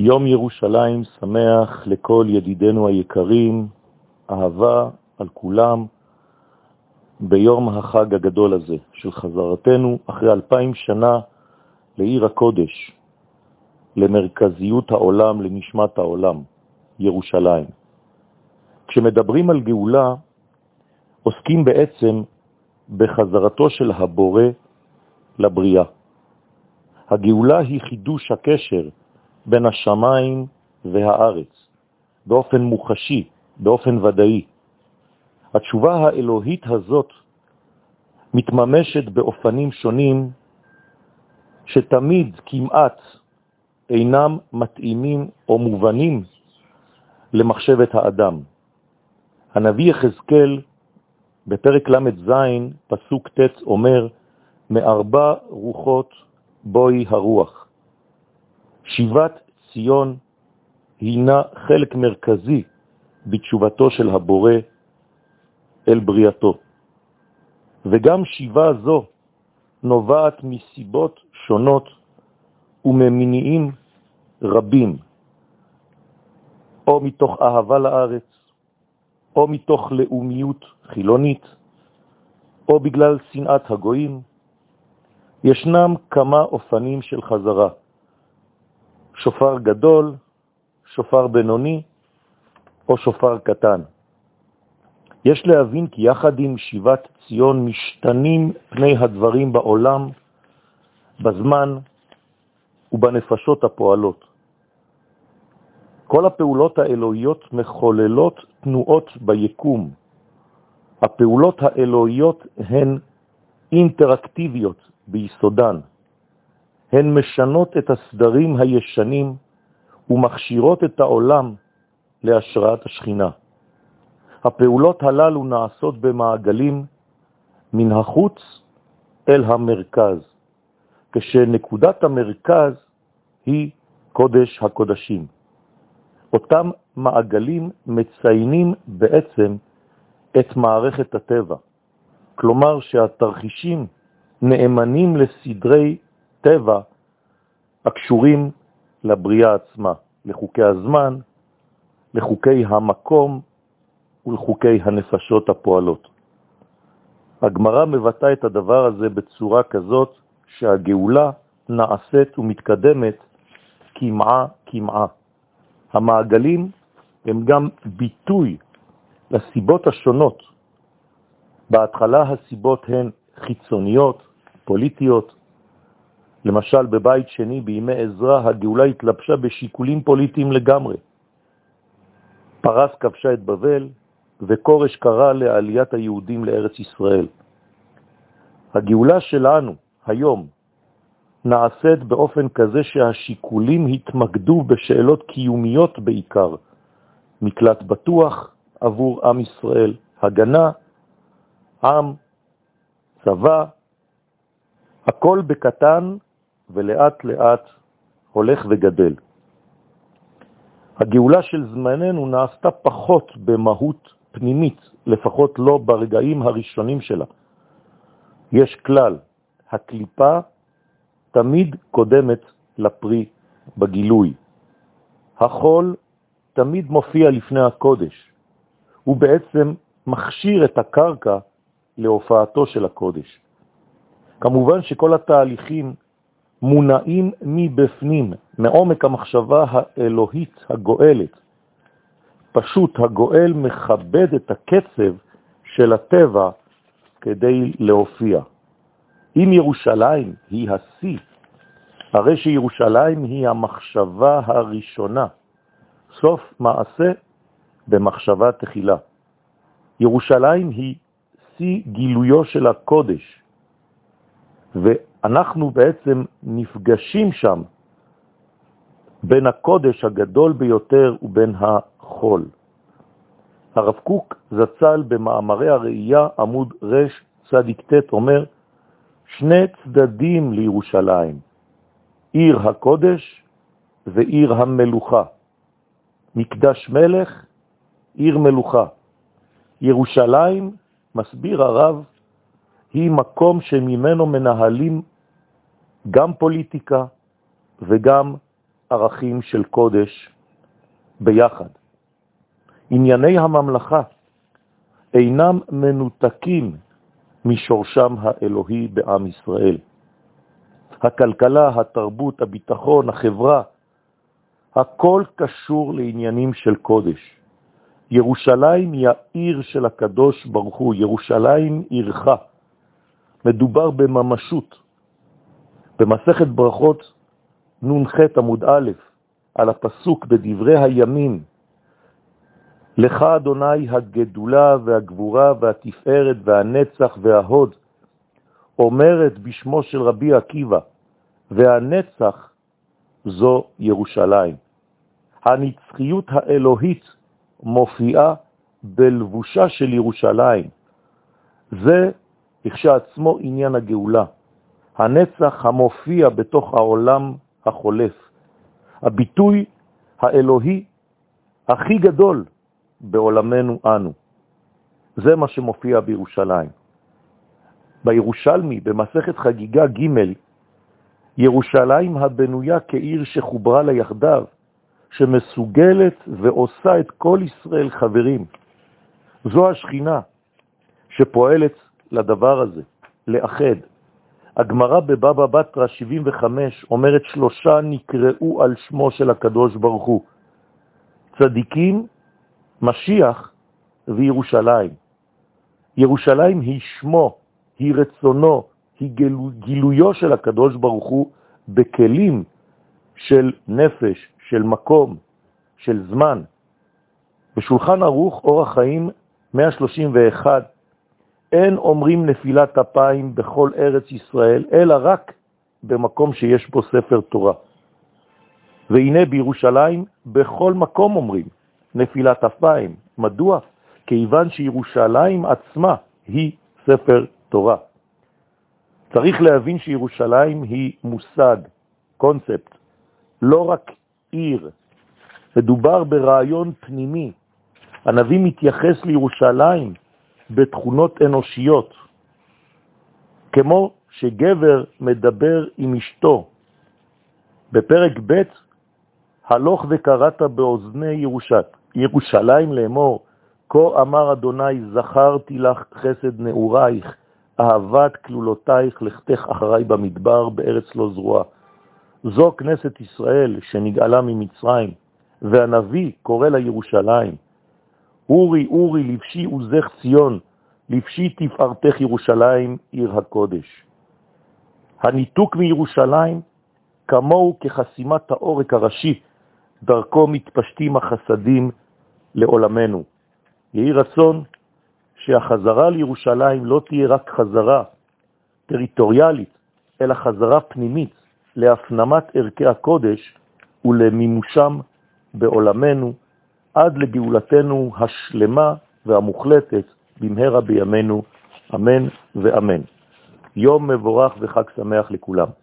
יום ירושלים שמח לכל ידידינו היקרים, אהבה על כולם ביום החג הגדול הזה של חזרתנו אחרי 2000 שנה לעיר הקודש, למרכזיות העולם, לנשמת העולם, ירושלים. כשמדברים על גאולה, עוסקים בעצם בחזרתו של הבורא לבריאה. הגאולה היא חידוש הקשר בין השמיים והארץ, באופן מוחשי, באופן ודאי. התשובה האלוהית הזאת מתממשת באופנים שונים שתמיד כמעט אינם מתאימים או מובנים למחשבת האדם. הנביא יחזקאל בפרק ל"ז פסוק ט' אומר, מארבע רוחות בואי הרוח. שיבת ציון הינה חלק מרכזי בתשובתו של הבורא אל בריאתו. וגם שיבה זו נובעת מסיבות שונות וממניעים רבים, או מתוך אהבה לארץ, או מתוך לאומיות חילונית, או בגלל שנאת הגויים. ישנם כמה אופנים של חזרה: שופר גדול, שופר בינוני או שופר קטן. יש להבין כי יחד עם שיבת ציון משתנים פני הדברים בעולם, בזמן ובנפשות הפועלות. כל הפעולות האלוהיות מחוללות תנועות ביקום. הפעולות האלוהיות הן אינטראקטיביות ביסודן. הן משנות את הסדרים הישנים ומכשירות את העולם להשראת השכינה. הפעולות הללו נעשות במעגלים מן החוץ אל המרכז, כשנקודת המרכז היא קודש הקודשים. אותם מעגלים מציינים בעצם את מערכת הטבע, כלומר שהתרחישים נאמנים לסדרי טבע הקשורים לבריאה עצמה, לחוקי הזמן, לחוקי המקום ולחוקי הנפשות הפועלות. הגמרא מבטא את הדבר הזה בצורה כזאת שהגאולה נעשית ומתקדמת כמעה כמעה. המעגלים הם גם ביטוי לסיבות השונות. בהתחלה הסיבות הן חיצוניות, פוליטיות. למשל, בבית שני בימי עזרא הגאולה התלבשה בשיקולים פוליטיים לגמרי. פרס כבשה את בבל וקורש קרא לעליית היהודים לארץ ישראל. הגאולה שלנו היום נעשית באופן כזה שהשיקולים התמקדו בשאלות קיומיות בעיקר: מקלט בטוח עבור עם ישראל, הגנה, עם, צבא. הכל בקטן ולאט לאט הולך וגדל. הגאולה של זמננו נעשתה פחות במהות פנימית, לפחות לא ברגעים הראשונים שלה. יש כלל, הקליפה תמיד קודמת לפרי בגילוי. החול תמיד מופיע לפני הקודש. הוא בעצם מכשיר את הקרקע להופעתו של הקודש. כמובן שכל התהליכים מונעים מבפנים, מעומק המחשבה האלוהית הגואלת. פשוט הגואל מכבד את הקצב של הטבע כדי להופיע. אם ירושלים היא השיא, הרי שירושלים היא המחשבה הראשונה. סוף מעשה במחשבה תחילה. ירושלים היא שיא גילויו של הקודש, ואנחנו בעצם נפגשים שם בין הקודש הגדול ביותר ובין החול. הרב קוק זצ"ל במאמרי הראייה עמוד רש צדיקטט אומר, שני צדדים לירושלים, עיר הקודש ועיר המלוכה, מקדש מלך, עיר מלוכה. ירושלים, מסביר הרב, היא מקום שממנו מנהלים גם פוליטיקה וגם ערכים של קודש ביחד. ענייני הממלכה אינם מנותקים משורשם האלוהי בעם ישראל. הכלכלה, התרבות, הביטחון, החברה, הכל קשור לעניינים של קודש. ירושלים היא העיר של הקדוש ברוך הוא, ירושלים עירך. מדובר בממשות. במסכת ברכות נ"ח עמוד א', על הפסוק בדברי הימים, לך אדוני הגדולה והגבורה והתפארת והנצח וההוד, אומרת בשמו של רבי עקיבא, והנצח זו ירושלים. הנצחיות האלוהית מופיעה בלבושה של ירושלים. זה כשעצמו עניין הגאולה. הנצח המופיע בתוך העולם החולף. הביטוי האלוהי הכי גדול בעולמנו אנו. זה מה שמופיע בירושלים. בירושלמי, במסכת חגיגה ג', ירושלים הבנויה כעיר שחוברה ליחדיו, שמסוגלת ועושה את כל ישראל חברים. זו השכינה שפועלת לדבר הזה, לאחד. הגמרא בבבא בתרא 75 אומרת, שלושה נקראו על שמו של הקדוש ברוך הוא, צדיקים, משיח וירושלים. ירושלים היא שמו, היא רצונו, היא גילויו של הקדוש ברוך הוא בכלים של נפש, של מקום, של זמן. בשולחן ערוך אורח חיים 131, אין אומרים נפילת אפיים בכל ארץ ישראל, אלא רק במקום שיש בו ספר תורה. והנה בירושלים בכל מקום אומרים נפילת אפיים. מדוע? כיוון שירושלים עצמה היא ספר תורה. צריך להבין שירושלים היא מושג, קונספט, לא רק עיר. מדובר ברעיון פנימי. הנביא מתייחס לירושלים בתכונות אנושיות, כמו שגבר מדבר עם אשתו. בפרק ב', הלוך וקראת באוזני ירושלים לאמור, כה אמר אדוני, זכרתי לך חסד נעורייך, אהבת כלולותייך, לכתך אחריי במדבר בארץ לא זרועה. זו כנסת ישראל שנגאלה ממצרים, והנביא קורא לירושלים. אורי, אורי, לבשי עוזך ציון, לבשי תפארתך ירושלים, עיר הקודש. הניתוק מירושלים, כמוהו כחסימת העורק הראשי, דרכו מתפשטים החסדים לעולמנו. יהי רצון שהחזרה לירושלים לא תהיה רק חזרה טריטוריאלית, אלא חזרה פנימית להפנמת ערכי הקודש ולמימושם בעולמנו, עד לגאולתנו השלמה והמוחלטת במהרה בימינו, אמן ואמן. יום מבורך וחג שמח לכולם.